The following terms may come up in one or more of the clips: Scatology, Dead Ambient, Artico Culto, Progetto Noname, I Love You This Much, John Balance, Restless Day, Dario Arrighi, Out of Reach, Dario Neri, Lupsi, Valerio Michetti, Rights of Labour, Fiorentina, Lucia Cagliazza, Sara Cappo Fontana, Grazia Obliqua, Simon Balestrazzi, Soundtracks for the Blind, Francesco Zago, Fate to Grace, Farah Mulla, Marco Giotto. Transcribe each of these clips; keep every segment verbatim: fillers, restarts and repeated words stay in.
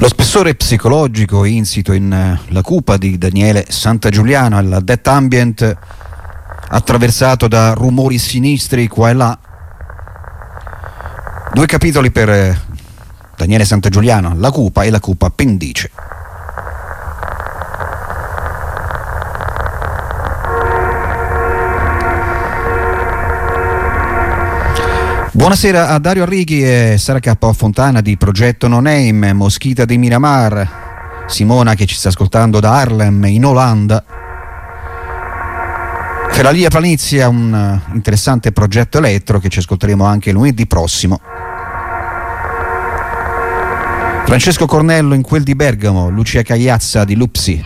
Lo spessore psicologico insito in la cupa di Daniele Santagiuliana, il Dead Ambient attraversato da rumori sinistri qua e là. Due capitoli per Daniele Santagiuliana, la cupa e la cupa appendice. Buonasera a Dario Arrighi e Sara Cappo Fontana di Progetto Noname, Moschita di Miramar, Simona che ci sta ascoltando da Harlem in Olanda, Feralia Palizzi ha un interessante progetto elettro che ci ascolteremo anche lunedì prossimo, Francesco Cornello in quel di Bergamo, Lucia Cagliazza di Lupsi.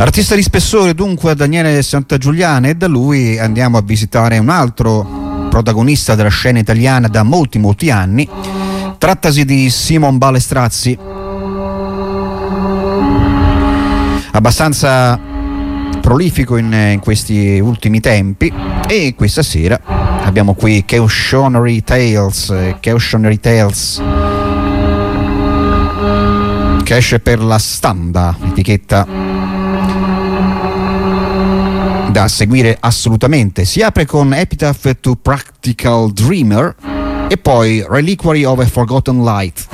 Artista di spessore dunque Daniele Santagiuliana, e da lui andiamo a visitare un altro protagonista della scena italiana da molti molti anni. Trattasi di Simon Balestrazzi, abbastanza prolifico in, in questi ultimi tempi, e questa sera abbiamo qui Cautionary Tales, Cautionary Tales che esce per la Standa, etichetta da seguire assolutamente. Si apre con Epitaph to Practical Dreamer e poi Reliquary of a Forgotten Light.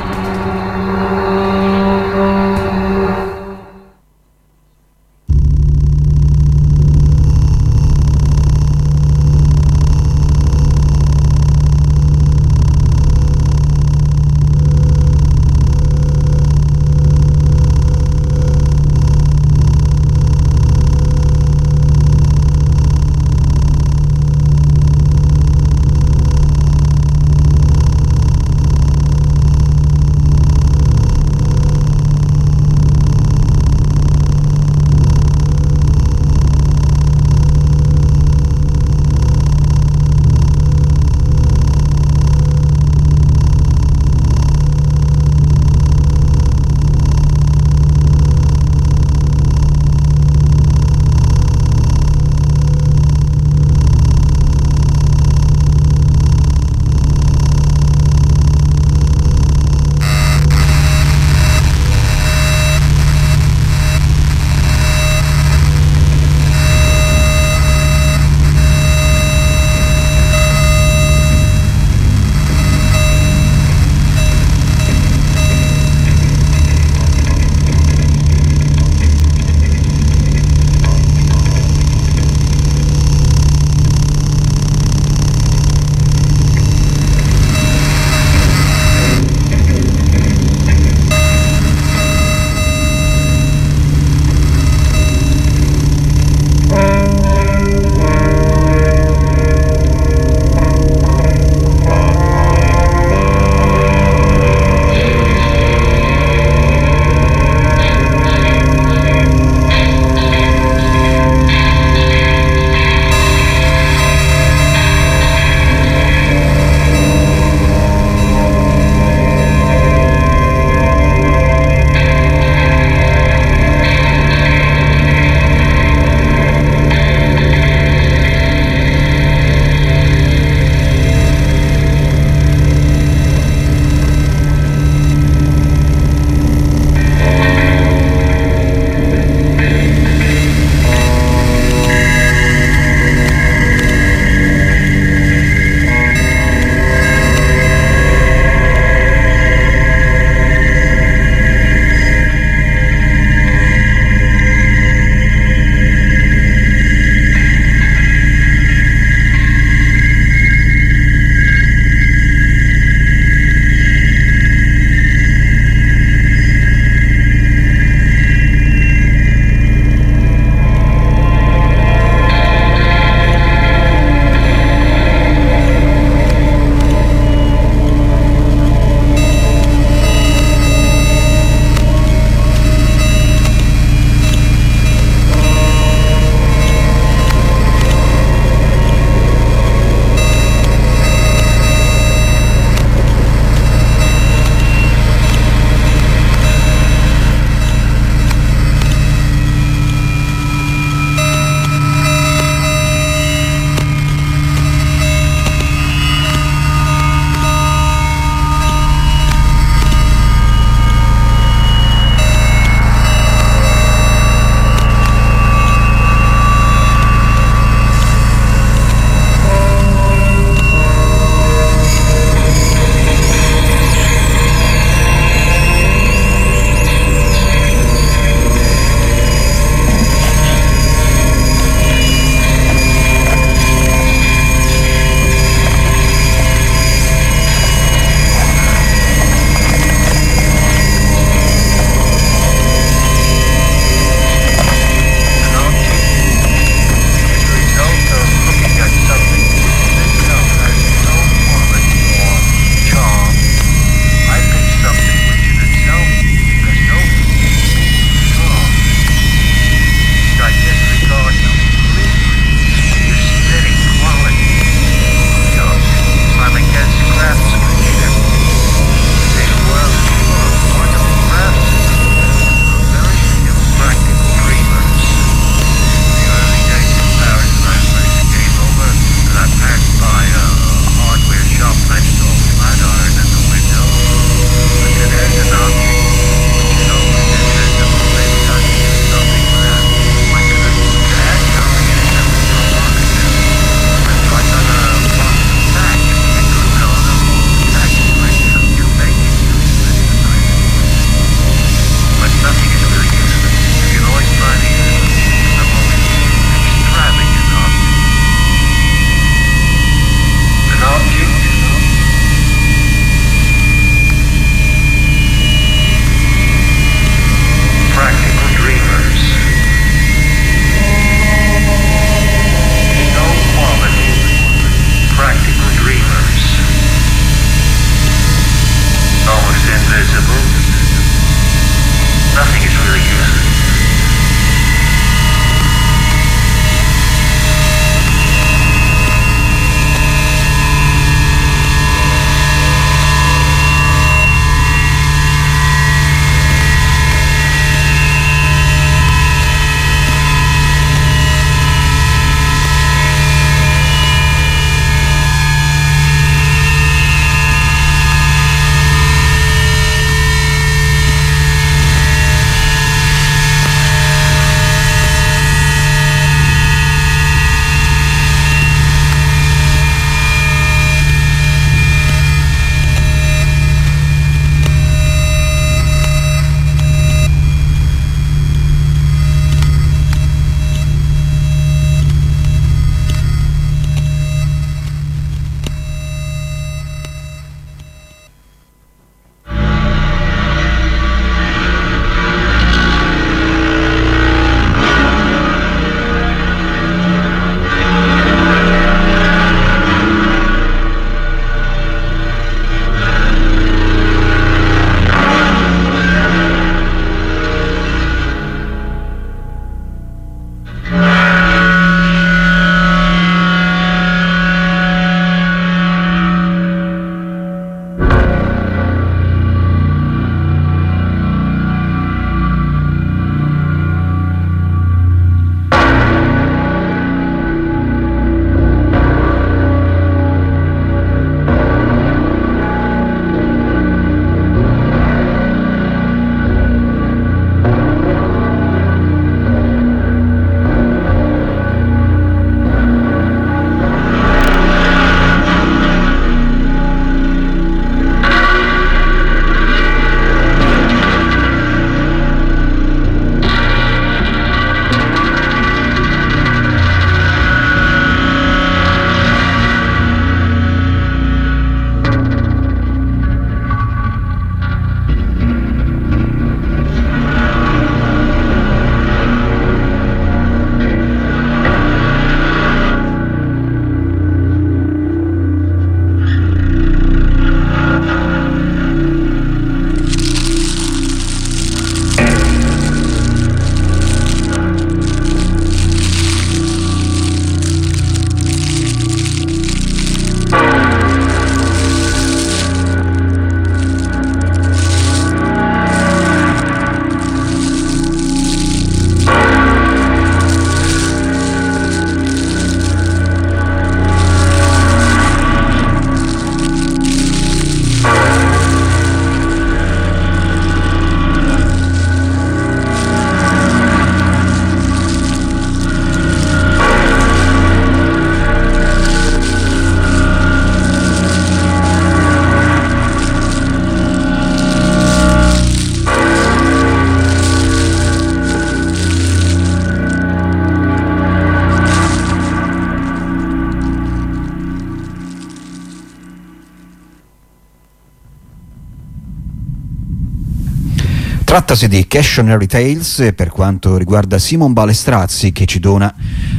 Trattasi di Cautionary Tales per quanto riguarda Simon Balestrazzi, che ci dona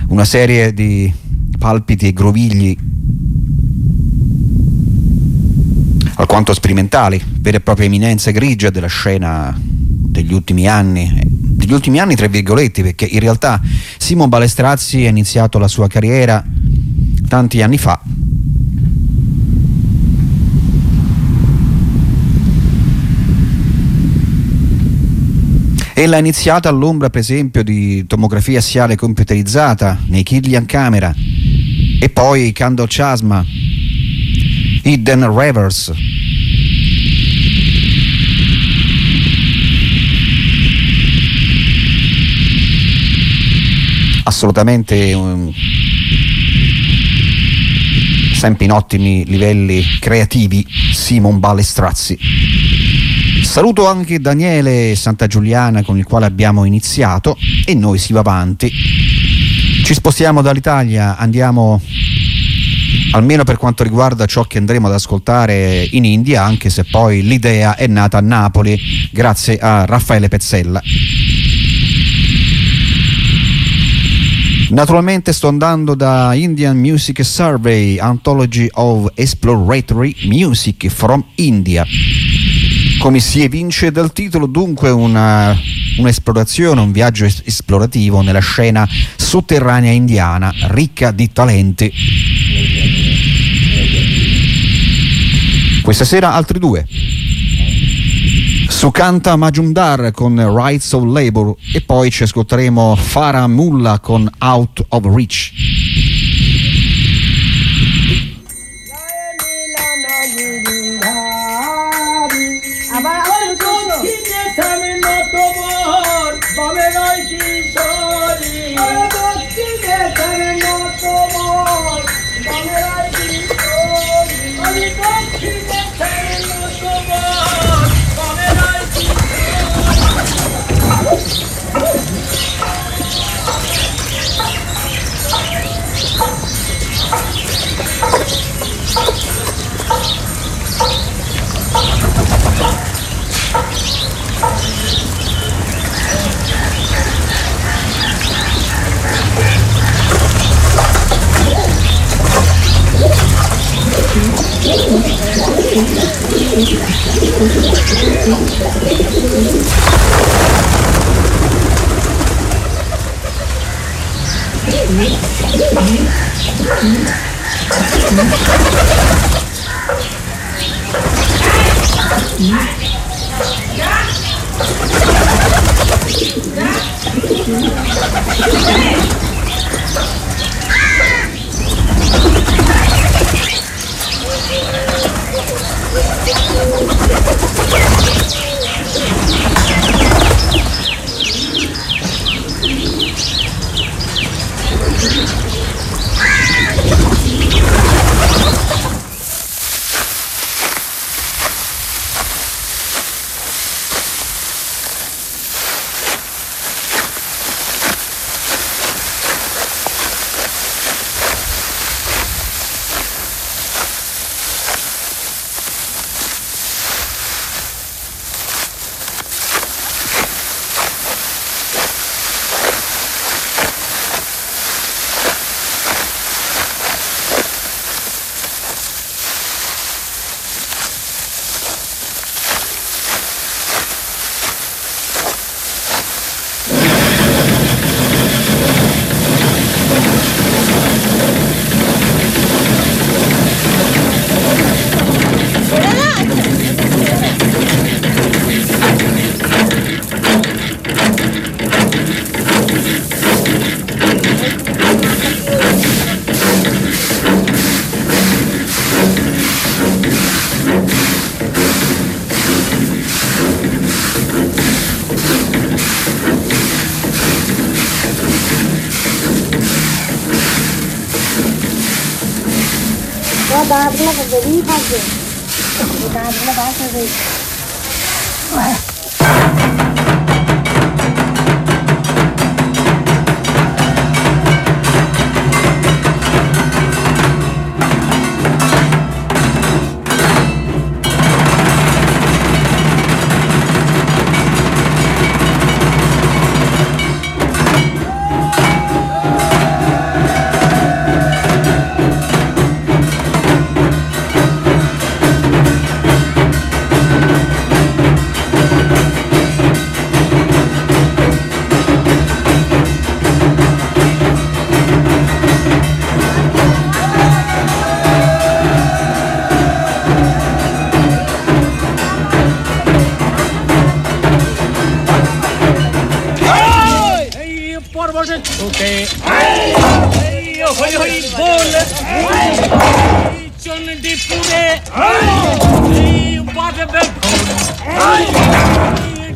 una serie di palpiti e grovigli alquanto sperimentali, vere e proprie eminenze grigie della scena degli ultimi anni. Degli ultimi anni tra virgolette, perché in realtà Simon Balestrazzi ha iniziato la sua carriera tanti anni fa, e l'ha iniziata all'ombra per esempio di tomografia assiale computerizzata nei Killian Camera, e poi Cando Chasma, Hidden Rivers, assolutamente um, sempre in ottimi livelli creativi Simon Balestrazzi. Saluto anche Daniele Santagiuliana, con il quale abbiamo iniziato, e noi si va avanti, ci spostiamo dall'Italia, andiamo almeno per quanto riguarda ciò che andremo ad ascoltare in India, anche se poi l'idea è nata a Napoli grazie a Raffaele Pezzella. Naturalmente sto andando da Indian Music Survey, Anthology of Exploratory Music from India. Come si evince dal titolo, dunque, una, un'esplorazione, un viaggio es- esplorativo nella scena sotterranea indiana, ricca di talenti. Questa sera altri due. Sukanta Majumdar con Rights of Labour, e poi ci ascolteremo Farah Mulla con Out of Reach.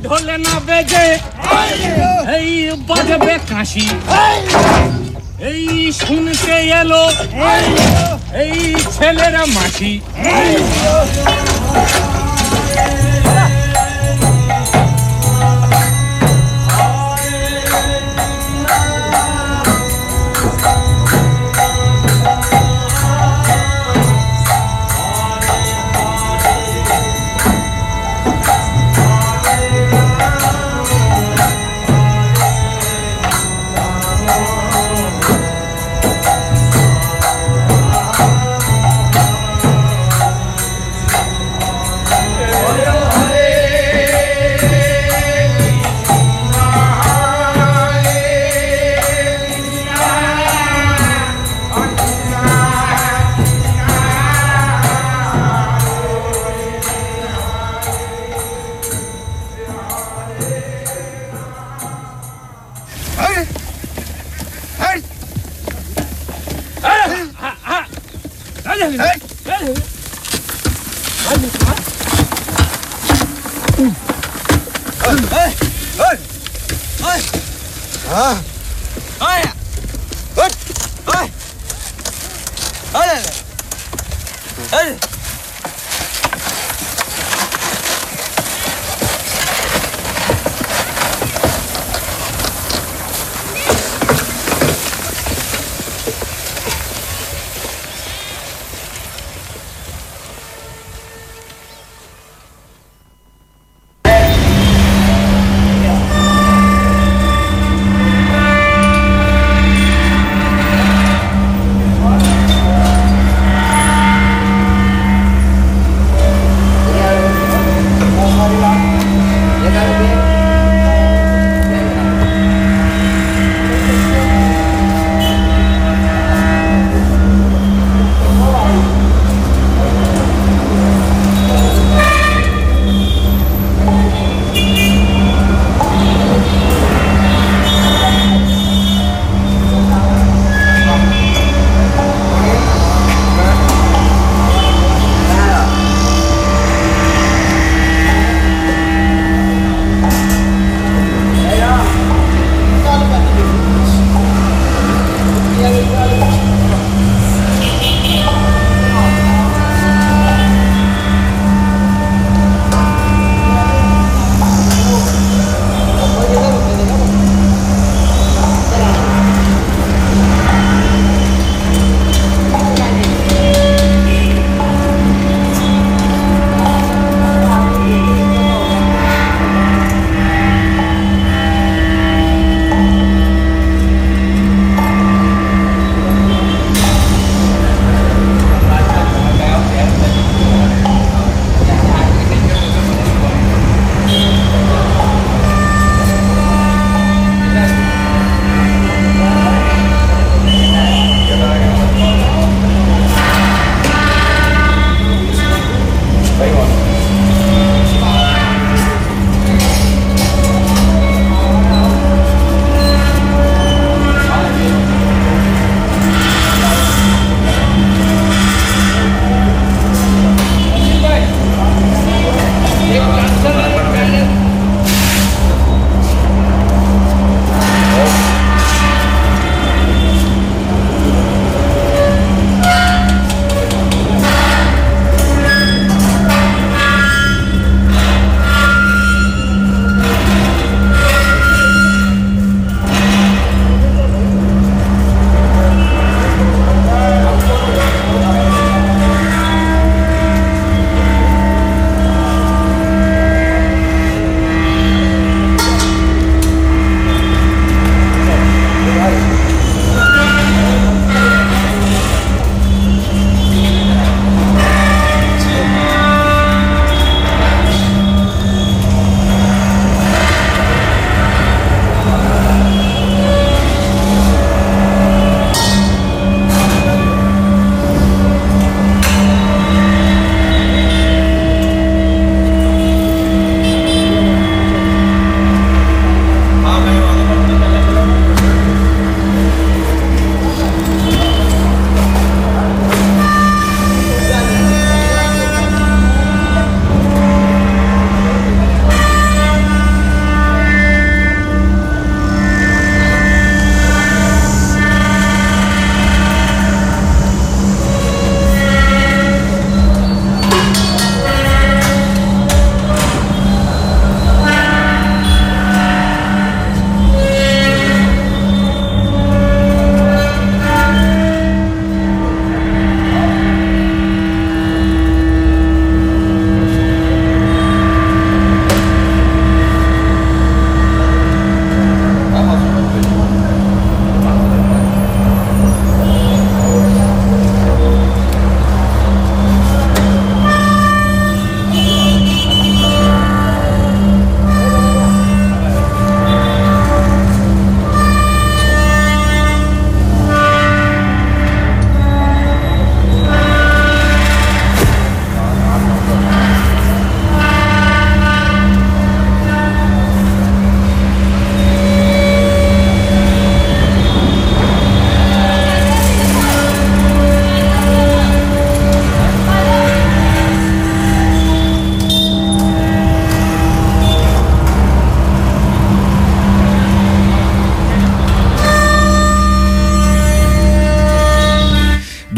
ढोलना बेजे बजबे काशी सुन के एलो ऐलेरा मासी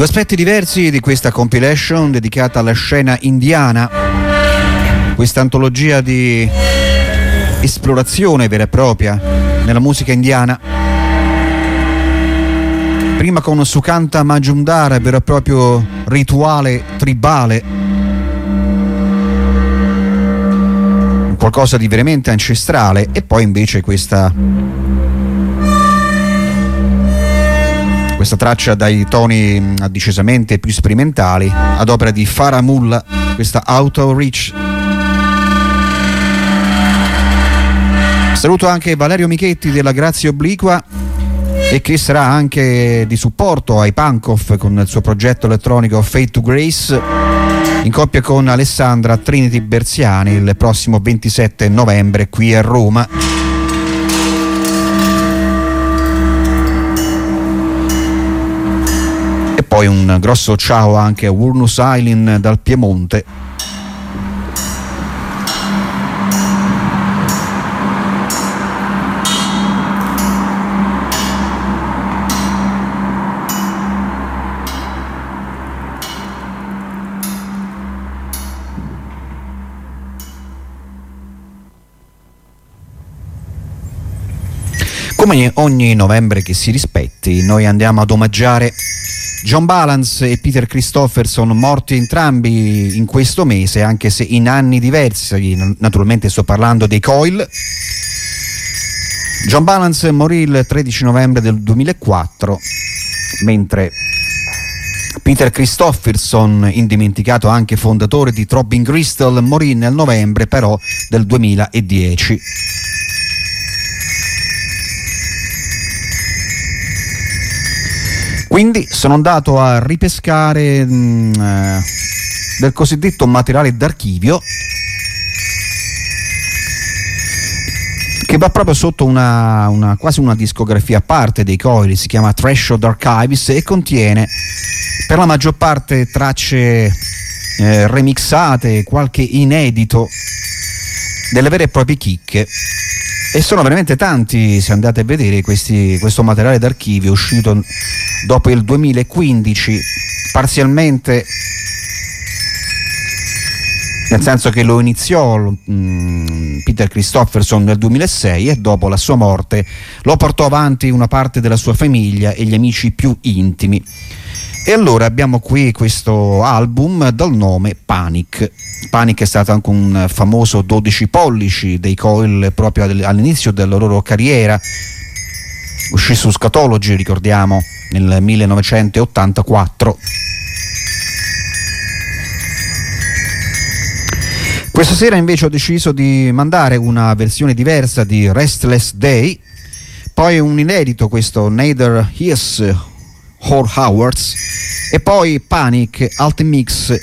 Due aspetti diversi di questa compilation dedicata alla scena indiana, questa antologia di esplorazione vera e propria nella musica indiana, prima con Sukanta Majumdar, vero e proprio rituale tribale, qualcosa di veramente ancestrale, e poi invece questa questa traccia dai toni decisamente più sperimentali ad opera di Farah Mulla, questa Out of Reach. Saluto anche Valerio Michetti della Grazia Obliqua, e che sarà anche di supporto ai Pankoff con il suo progetto elettronico Fate to Grace in coppia con Alessandra Trinity Berziani il prossimo ventisette novembre qui a Roma. Poi un grosso ciao anche a Wurnus Island dal Piemonte. Come ogni novembre che si rispetti, noi andiamo ad omaggiare John Balance e Peter Christopherson, morti entrambi in questo mese, anche se in anni diversi. Naturalmente sto parlando dei Coil. John Balance morì il tredici novembre del duemilaquattro, mentre Peter Christopherson, indimenticato anche fondatore di Throbbing Crystal, morì nel novembre però del duemiladieci. Quindi sono andato a ripescare mh, del cosiddetto materiale d'archivio, che va proprio sotto una, una quasi una discografia a parte dei Coil, si chiama Threshold Archives, e contiene per la maggior parte tracce eh, remixate, qualche inedito, delle vere e proprie chicche. E sono veramente tanti, se andate a vedere questi, questo materiale d'archivio uscito dopo il duemilaquindici, parzialmente, nel senso che lo iniziò mh, Peter Christopherson nel duemilasei, e dopo la sua morte lo portò avanti una parte della sua famiglia e gli amici più intimi. E allora abbiamo qui questo album dal nome Panic. Panic è stato anche un famoso dodici pollici dei Coil proprio all'inizio della loro carriera, uscì su Scatology, ricordiamo, nel millenovecentottantaquattro. Questa sera invece ho deciso di mandare una versione diversa di Restless Day, poi un inedito, questo Neither His Nor Hours, e poi Panic Alt Mix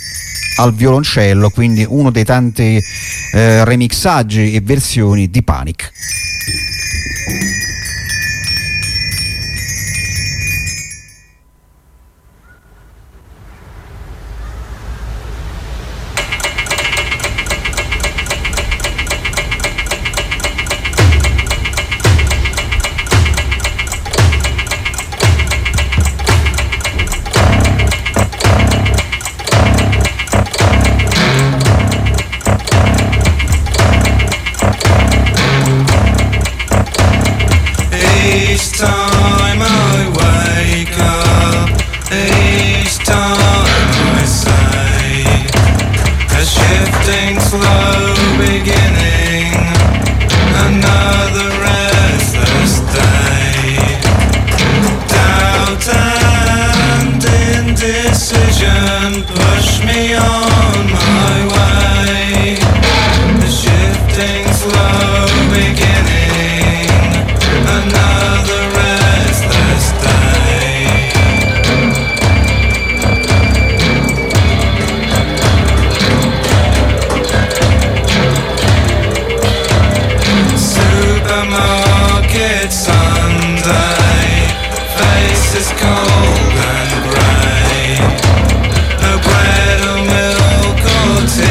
al violoncello, quindi uno dei tanti eh, remixaggi e versioni di Panic. Cold and grey, a bread or milk or tea.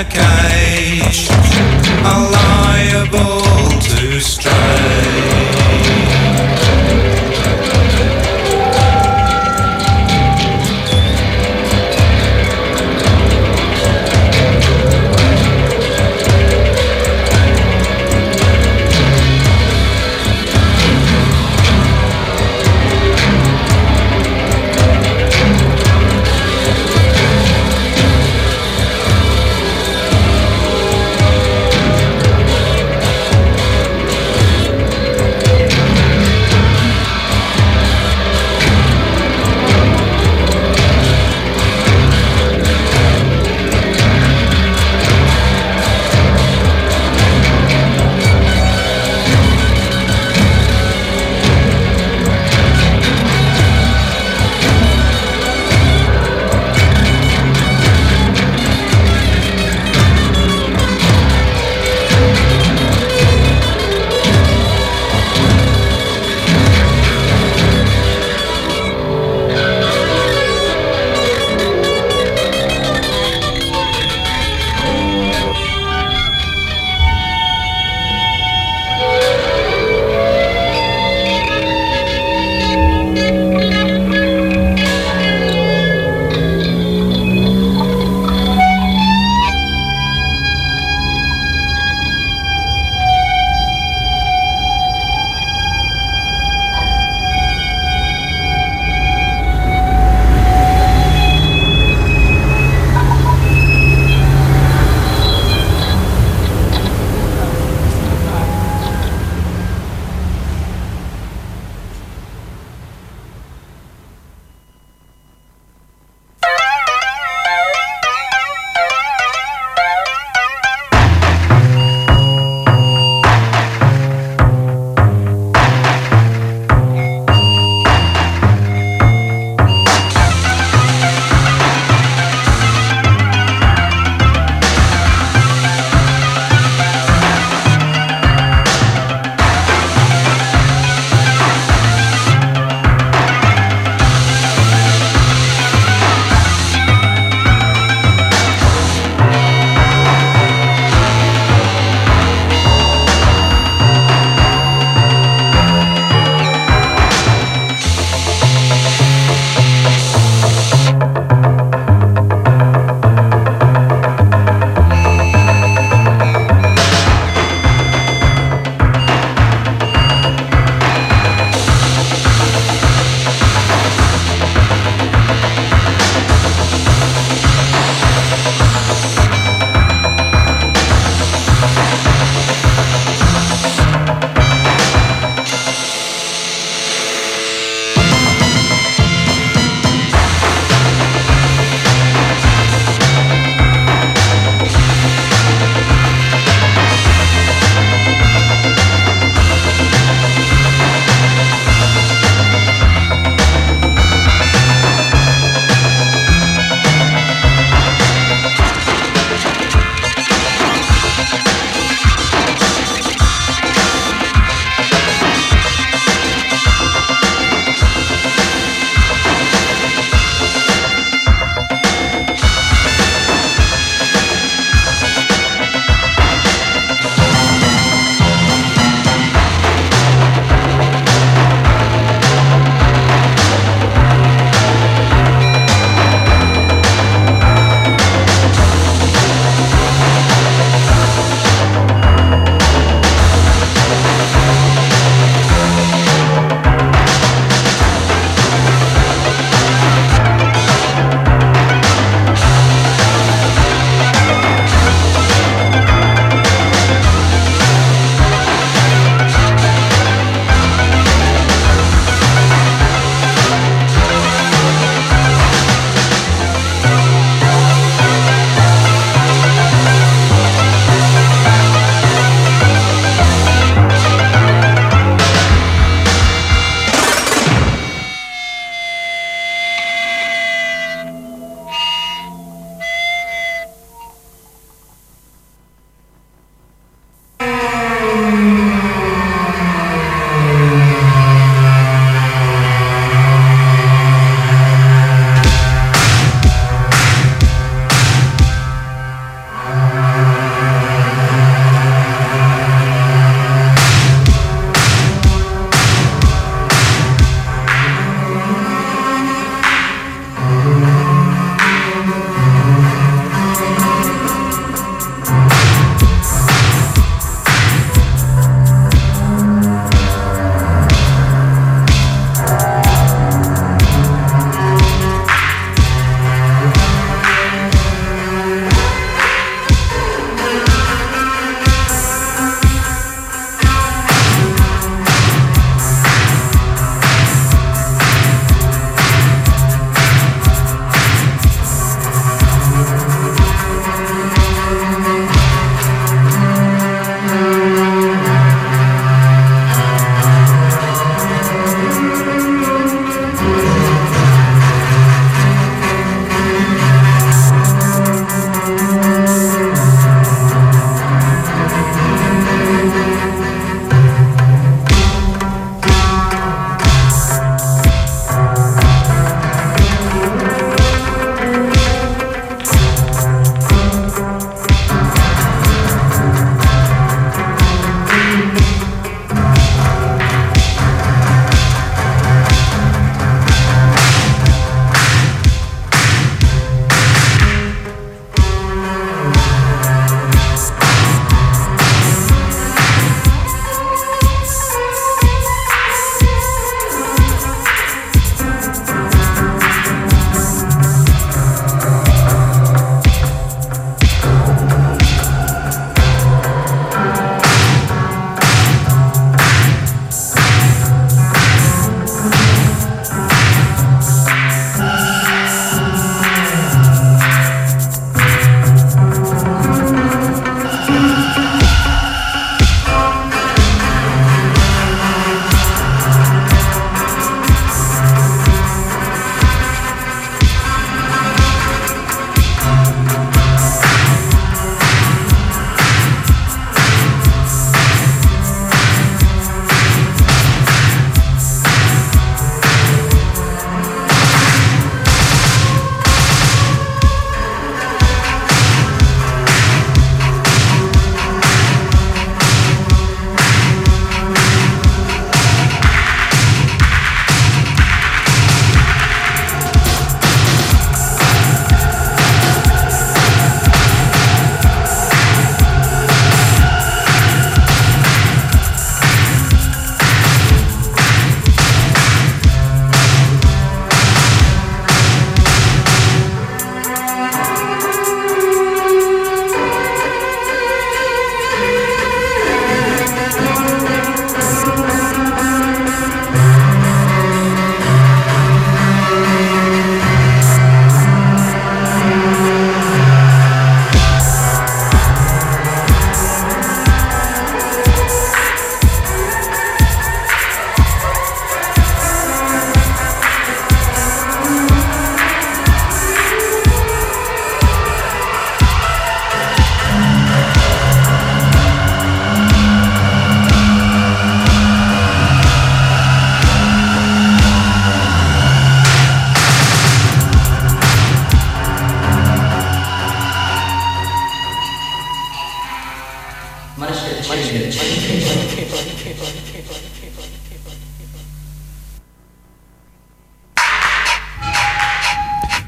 a cage are liable to stray.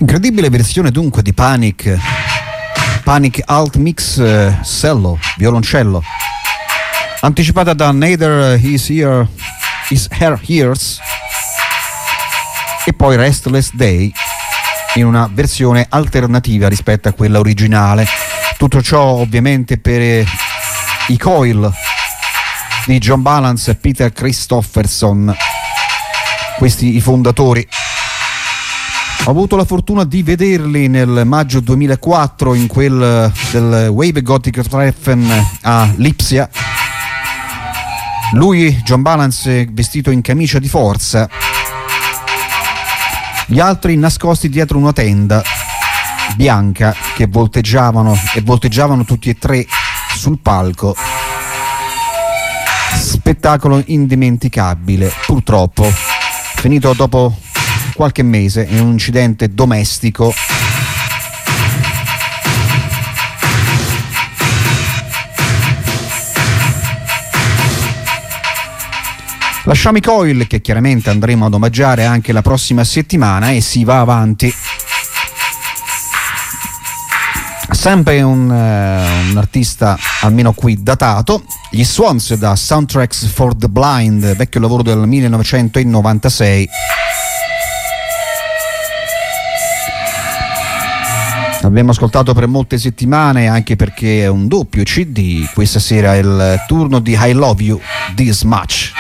Incredibile versione dunque di Panic, Panic Alt Mix, eh, cello, violoncello, anticipata da Neither His Ear Is Her Hears e poi Restless Day in una versione alternativa rispetto a quella originale. Tutto ciò ovviamente per i Coil di John Balance e Peter Christopherson, questi i fondatori. Ho avuto la fortuna di vederli nel maggio duemilaquattro in quel del Wave Gothic Treffen a Lipsia. Lui, John Balance, vestito in camicia di forza, gli altri nascosti dietro una tenda bianca che volteggiavano e volteggiavano tutti e tre sul palco. Spettacolo indimenticabile, purtroppo finito dopo qualche mese in un incidente domestico. Lasciamo i Coil, che chiaramente andremo ad omaggiare anche la prossima settimana, e si va avanti. Sempre un, eh, un artista almeno qui datato, gli Swans da Soundtracks for the Blind, vecchio lavoro del millenovecentonovantasei. Abbiamo ascoltato per molte settimane, anche perché è un doppio C D. Questa sera è il turno di I Love You This Much.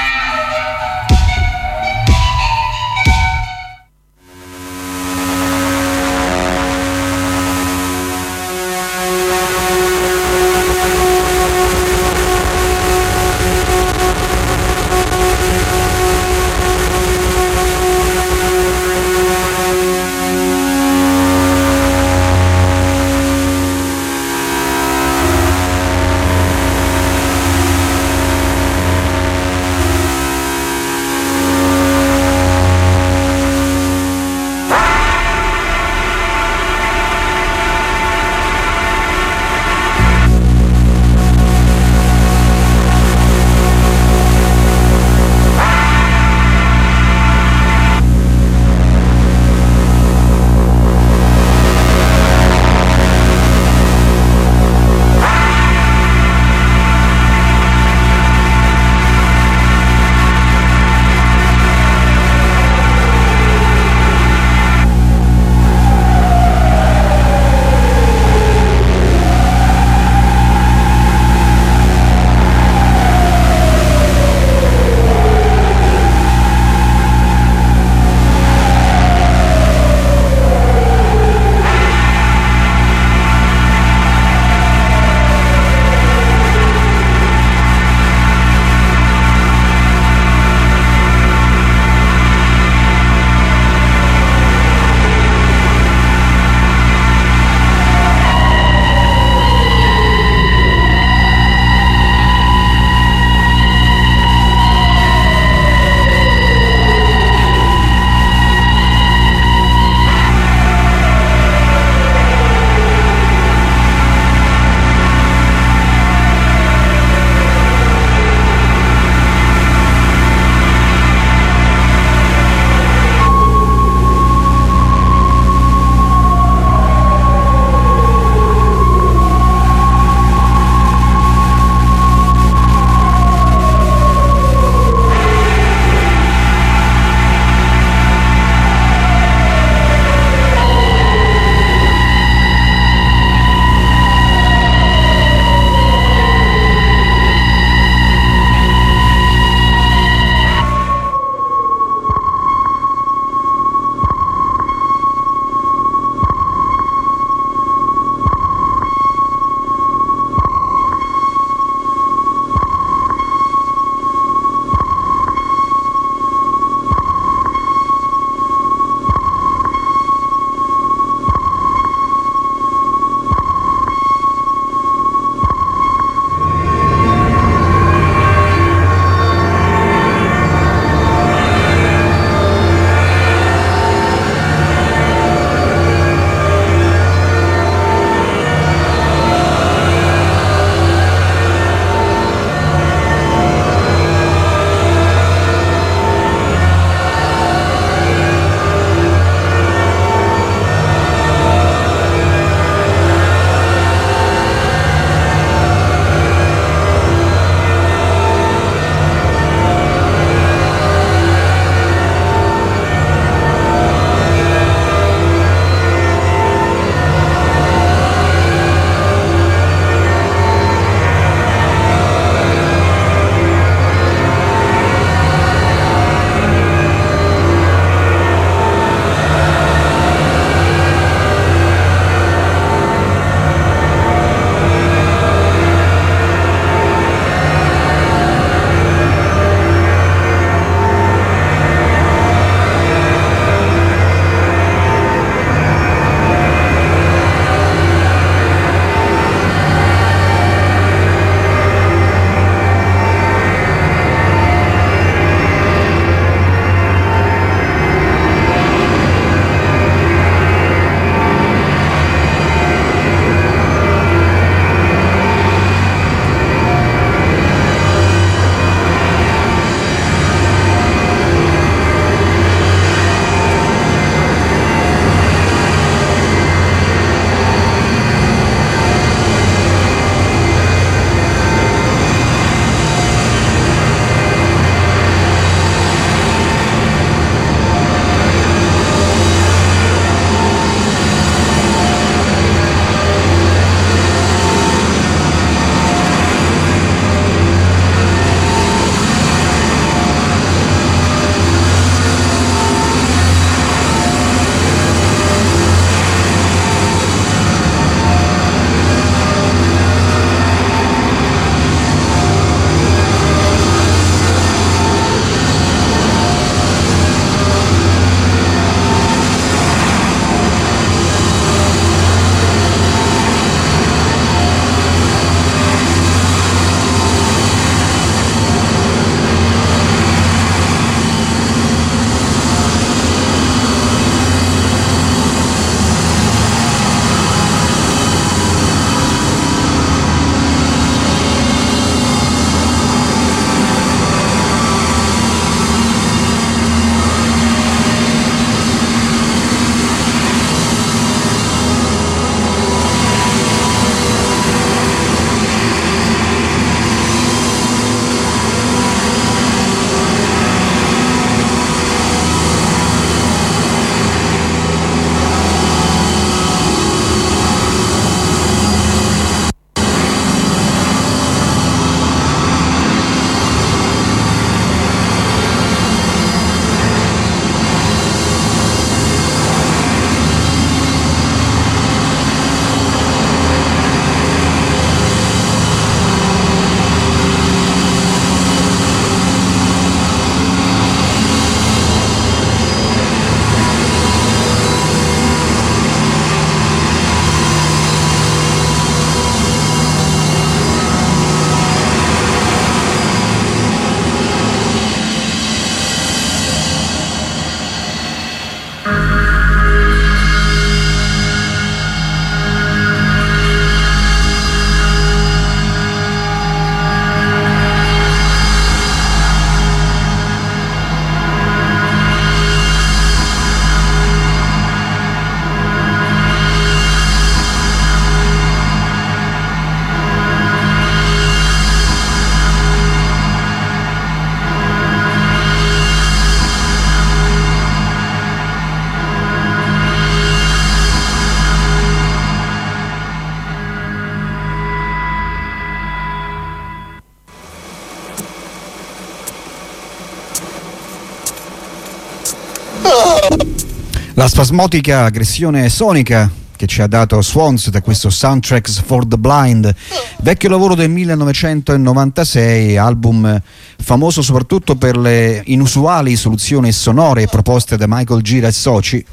La spasmodica aggressione sonica che ci ha dato Swans da questo Soundtracks for the Blind, vecchio lavoro del millenovecentonovantasei, album famoso soprattutto per le inusuali soluzioni sonore proposte da Michael Gira e soci.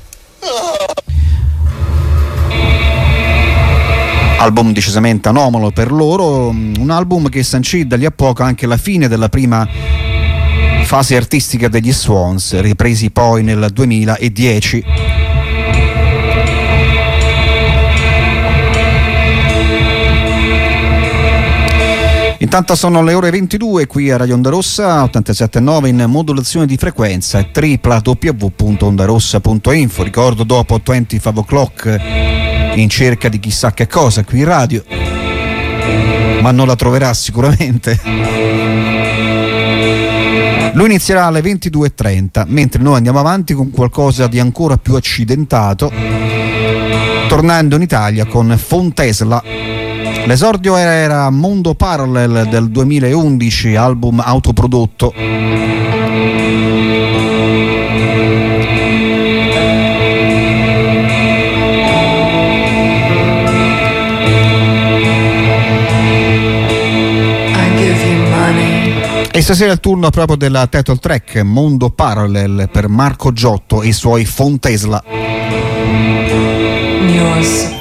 Album decisamente anomalo per loro, un album che sancì da lì a poco anche la fine della prima fase artistica degli Swans, ripresi poi nel duemiladieci. Intanto sono le ore ventidue qui a Radio Onda Rossa ottantasette virgola nove in modulazione di frequenza www punto onda rossa punto info. Ricordo dopo venticinque o'clock in cerca di chissà che cosa qui in radio, ma non la troverà sicuramente. Lui inizierà alle ventidue e trenta, mentre noi andiamo avanti con qualcosa di ancora più accidentato, tornando in Italia con Fontesla. L'esordio era Mondo Parallel del duemilaundici, album autoprodotto. E stasera è il turno proprio della title track Mondo Parallel per Marco Giotto e i suoi Fontesla. News.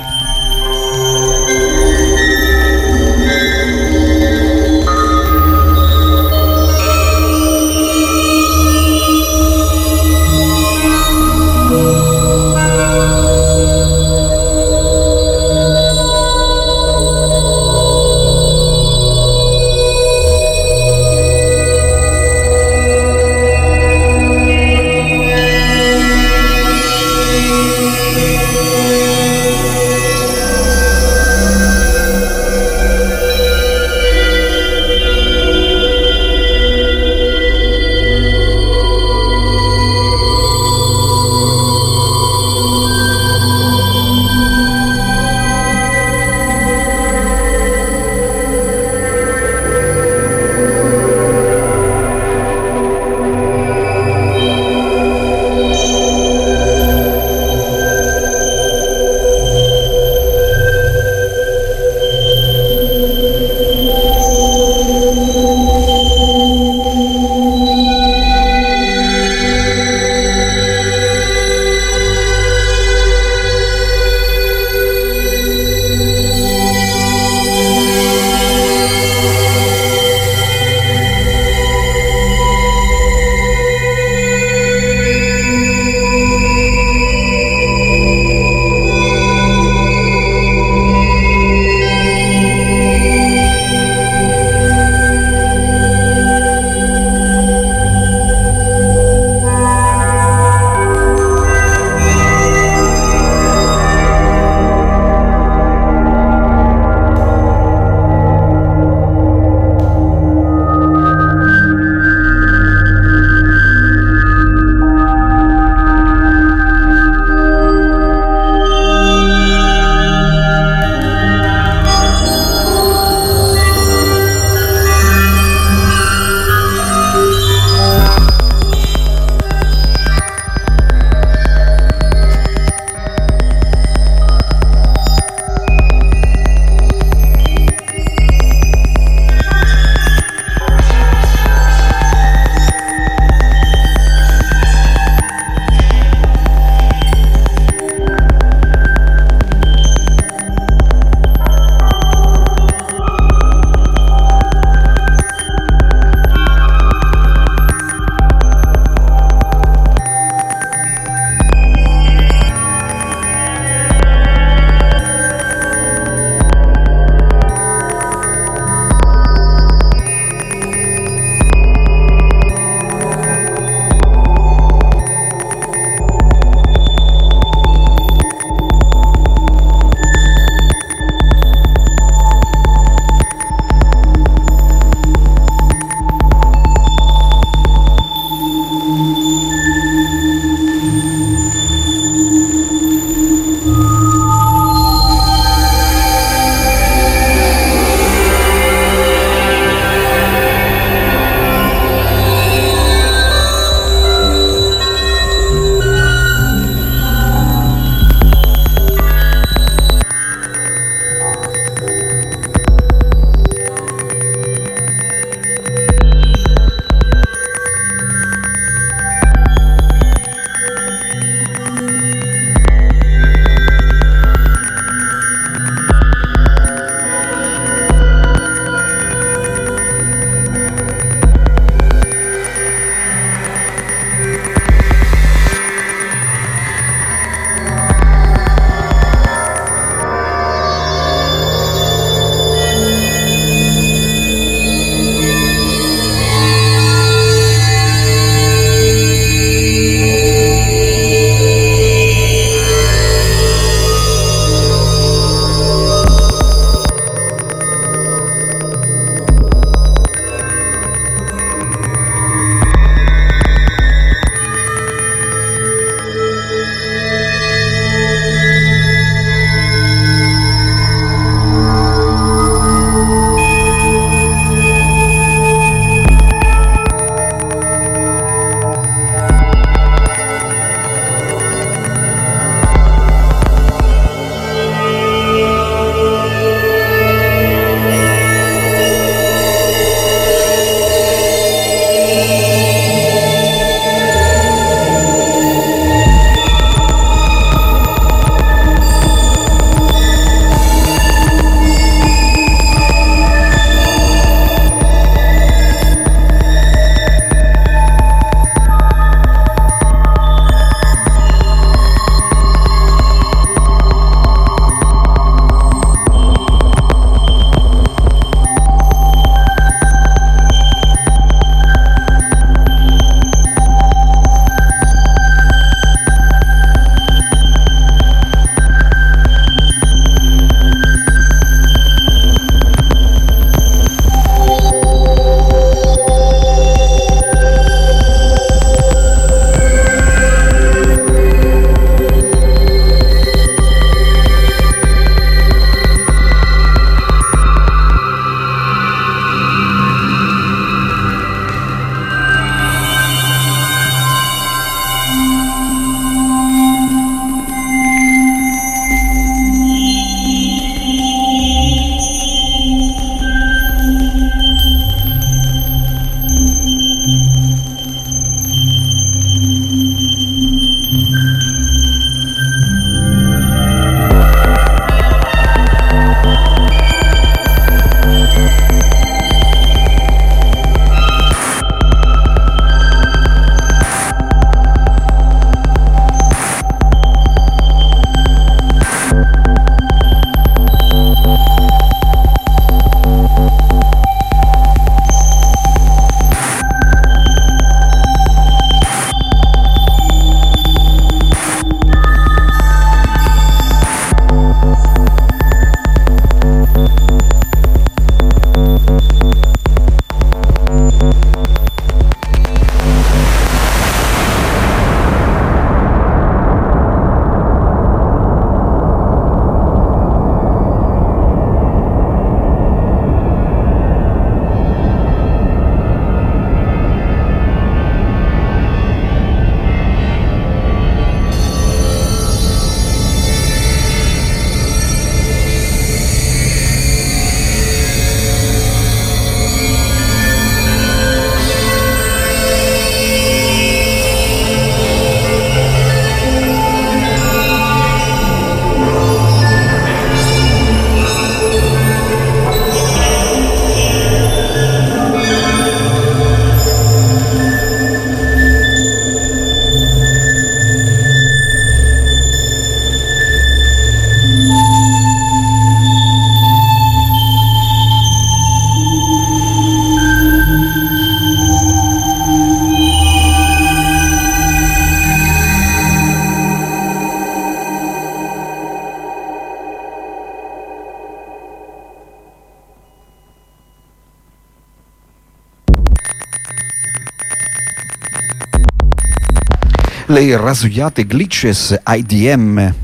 le rasujate glitches I D M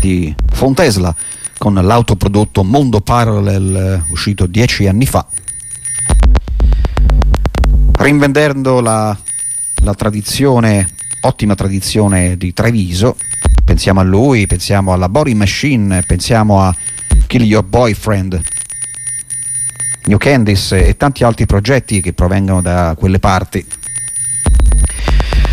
di Fontesla con l'autoprodotto Mondo Parallel uscito dieci anni fa, reinvendendo la, la tradizione, ottima tradizione di Treviso. Pensiamo a lui, pensiamo alla Body Machine, pensiamo a Kill Your Boyfriend, New Candice e tanti altri progetti che provengono da quelle parti.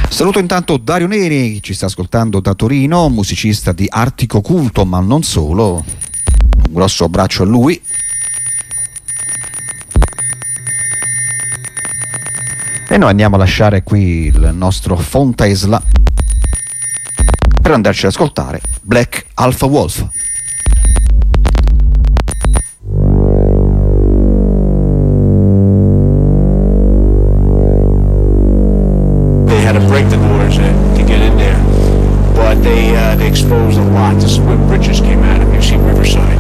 Saluto intanto Dario Neri che ci sta ascoltando da Torino, musicista di Artico Culto ma non solo, un grosso abbraccio a lui. E noi andiamo a lasciare qui il nostro Fontesla per andarci ad ascoltare Black Alpha Wolf. Exposed a lot. This is when Bridges came out of U C Riverside.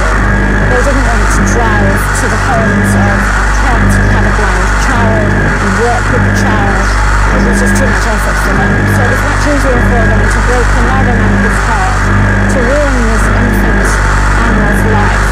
They didn't want to drive to the homes of our just didn't trust such women, so it was much easier for them to break the mother member's heart, to ruin this infant animal's life.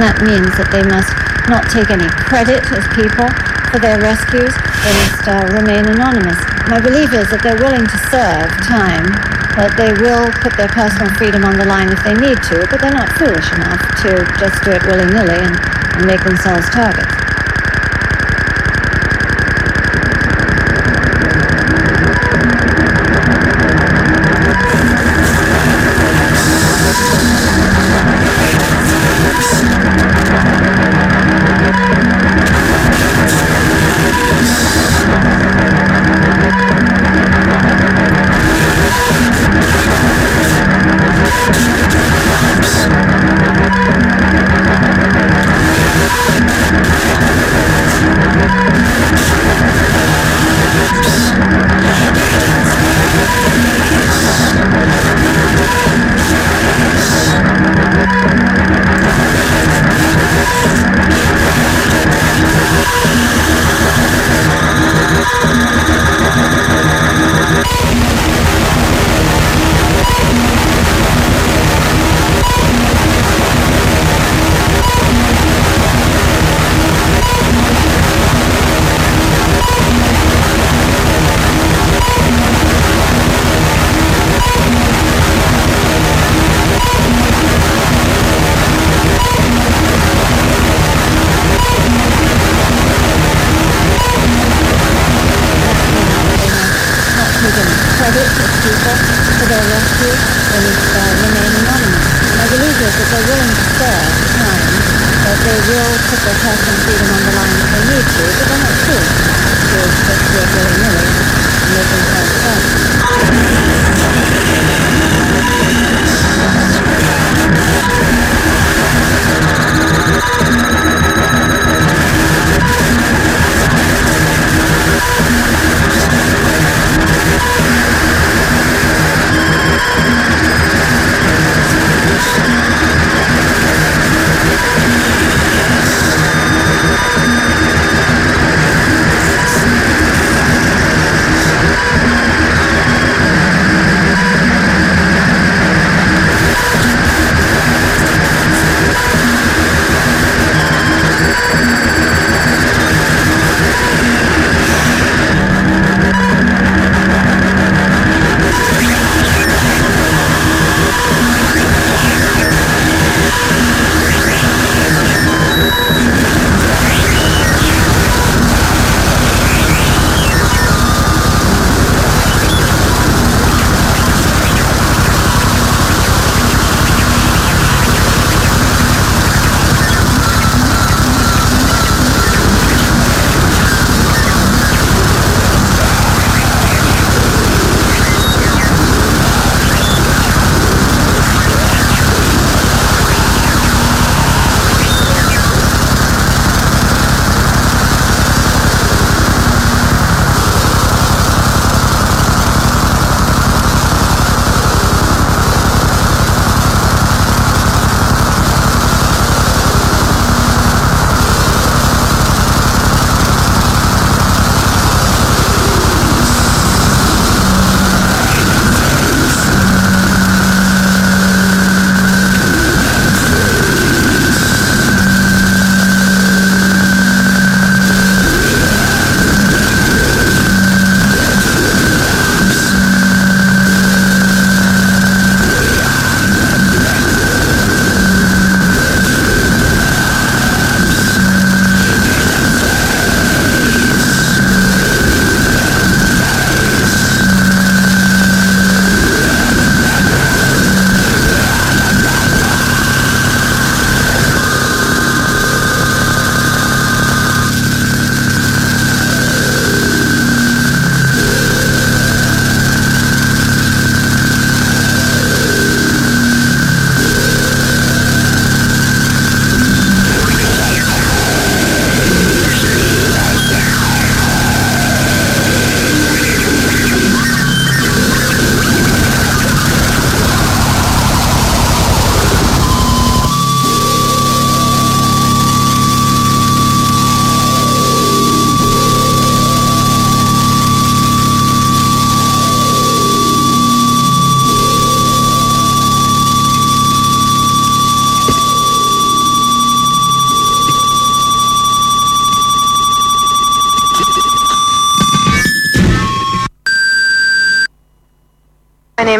That means that they must not take any credit as people for their rescues. They must uh, remain anonymous. My belief is that they're willing to serve time, that they will put their personal freedom on the line if they need to, but they're not foolish enough to just do it willy-nilly and, and make themselves targets.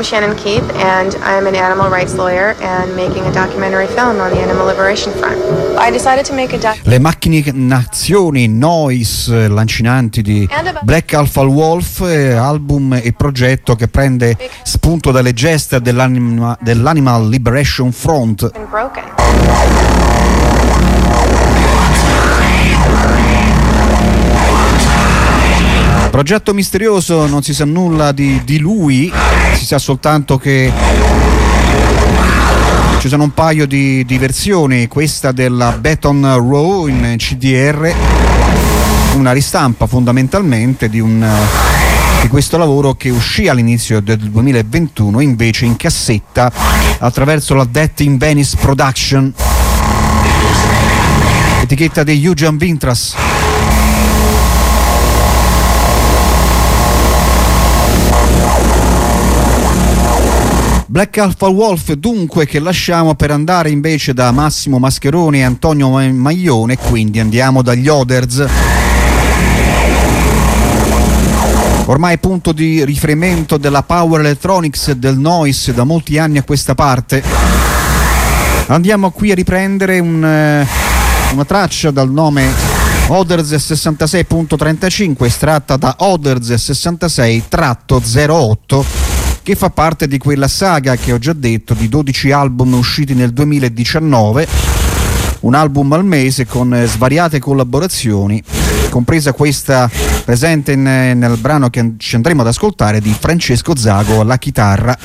I'm Shannon Keith, and I'm an animal rights lawyer and making a documentary film on the animal liberation front. I decided to make a doc- Le macchinazioni noise lancinanti di Black Alpha Wolf, album e progetto che prende spunto dalle geste dell'anima, dell'Animal Liberation Front. Progetto misterioso, non si sa nulla di, di lui, si sa soltanto che ci sono un paio di, di versioni, questa della Baton Row in C D R, una ristampa fondamentalmente di, un, di questo lavoro che uscì all'inizio del duemilaventuno invece in cassetta attraverso la Death in Venice Production, etichetta di Eugen Vintras. Black Alpha Wolf dunque, che lasciamo per andare invece da Massimo Mascheroni e Antonio Maglione, quindi andiamo dagli Others, ormai punto di riferimento della Power Electronics e del Noise da molti anni a questa parte. Andiamo qui a riprendere un, una traccia dal nome Others sessantasei punto trentacinque estratta da Others sessantasei zero otto, che fa parte di quella saga che ho già detto di dodici album usciti nel duemiladiciannove, un album al mese con svariate collaborazioni, compresa questa presente in, nel brano che ci andremo ad ascoltare di Francesco Zago alla chitarra.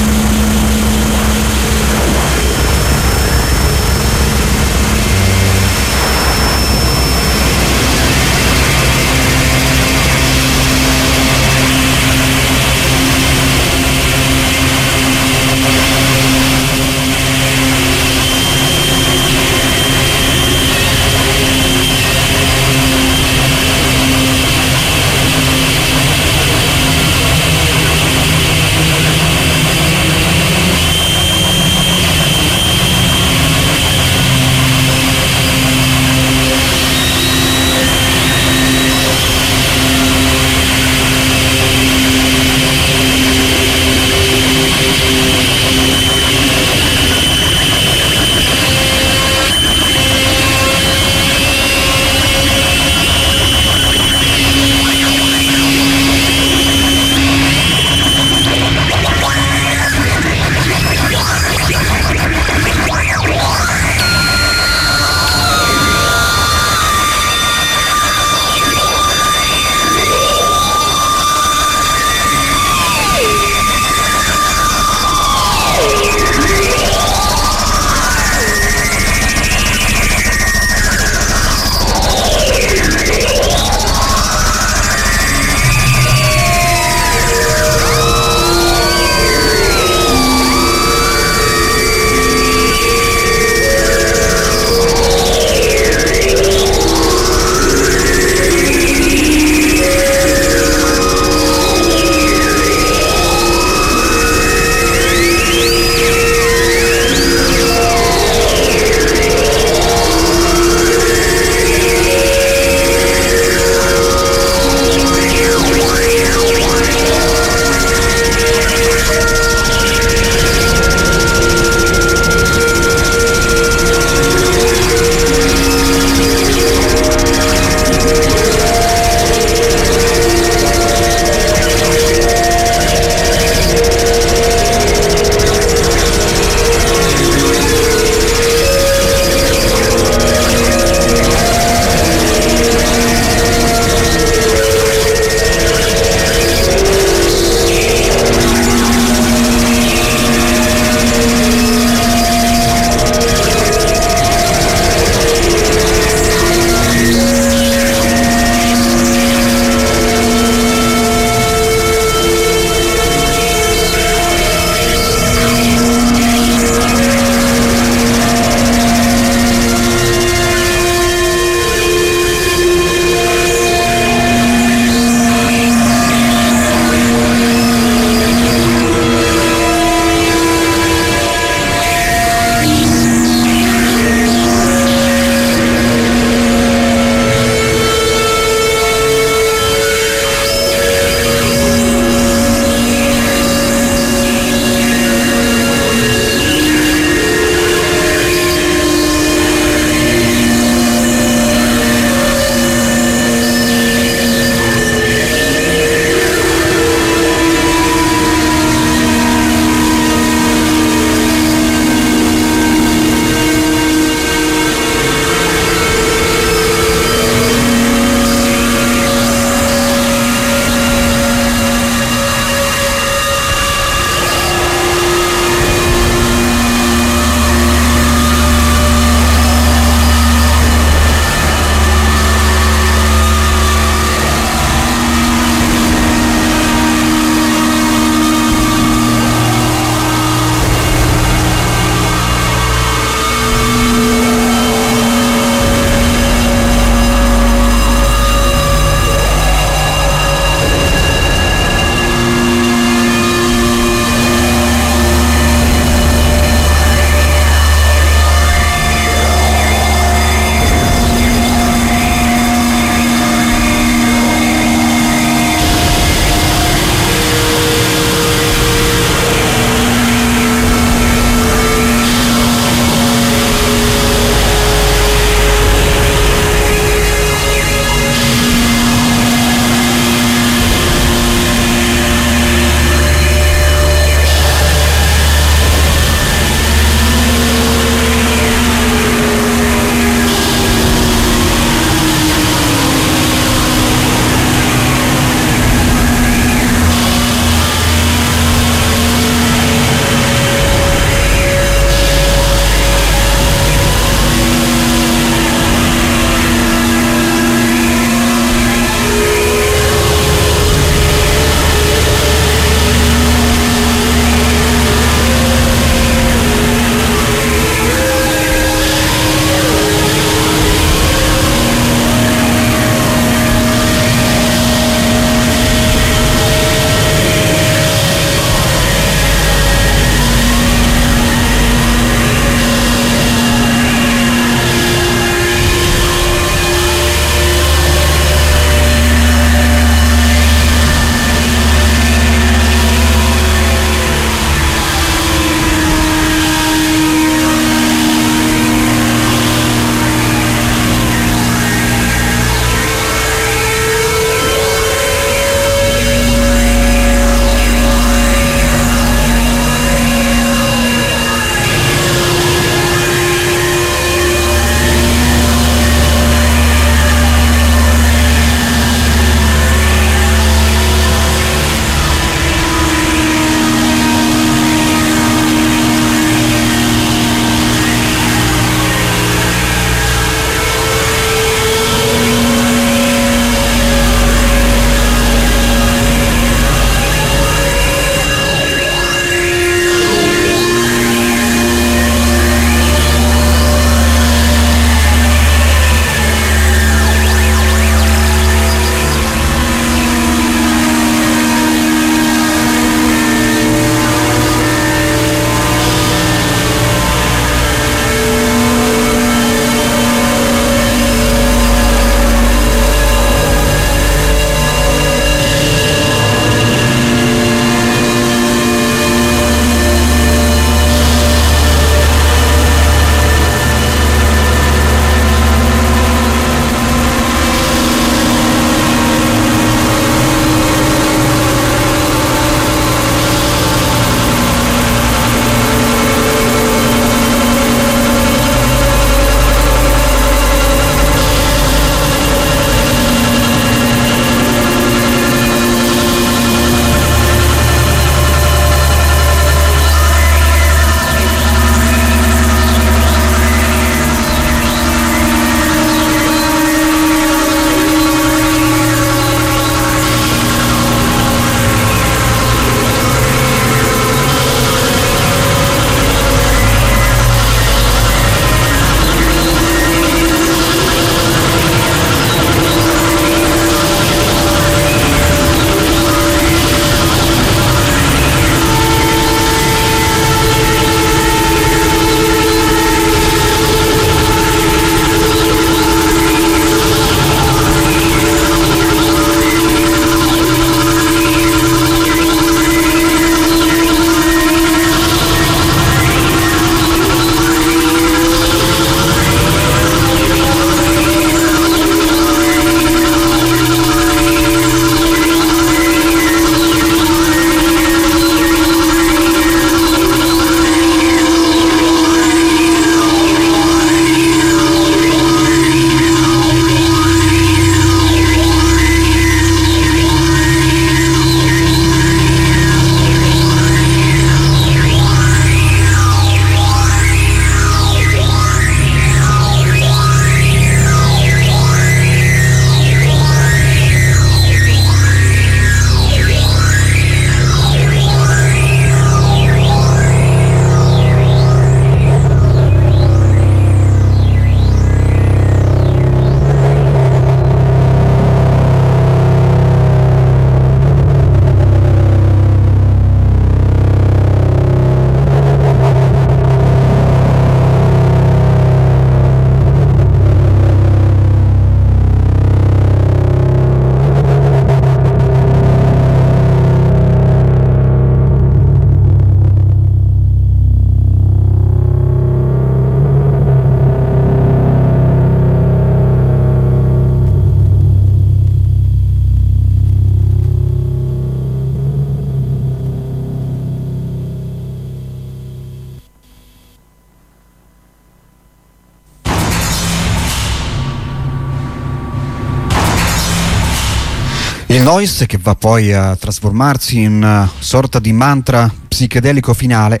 Il noise che va poi a trasformarsi in una sorta di mantra psichedelico finale,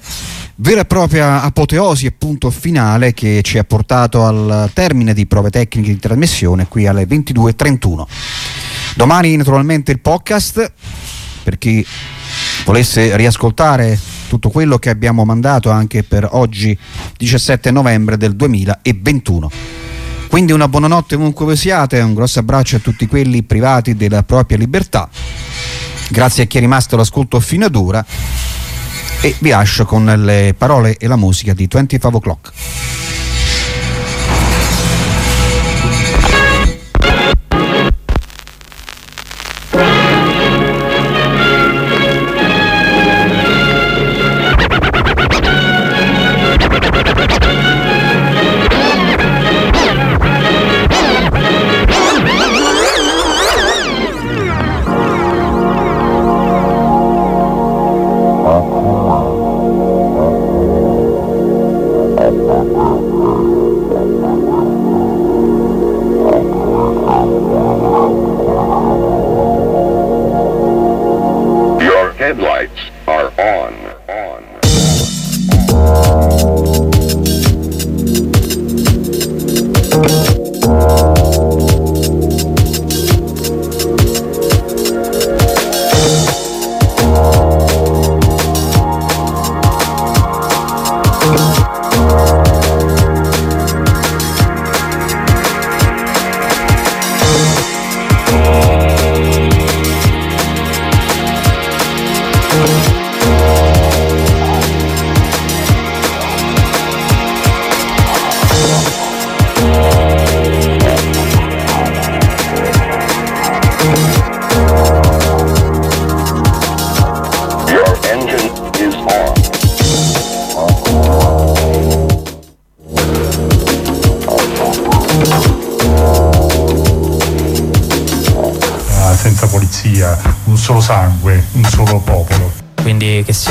vera e propria apoteosi e punto finale che ci ha portato al termine di prove tecniche di trasmissione qui alle ventidue e trentuno. Domani naturalmente il podcast, per chi volesse riascoltare tutto quello che abbiamo mandato anche per oggi diciassette novembre del duemilaventuno. Quindi una buonanotte ovunque voi siate, un grosso abbraccio a tutti quelli privati della propria libertà, grazie a chi è rimasto all'ascolto fino ad ora, e vi lascio con le parole e la musica di venticinque O'Clock. Senza polizia, un solo sangue, un solo popolo. Quindi che sia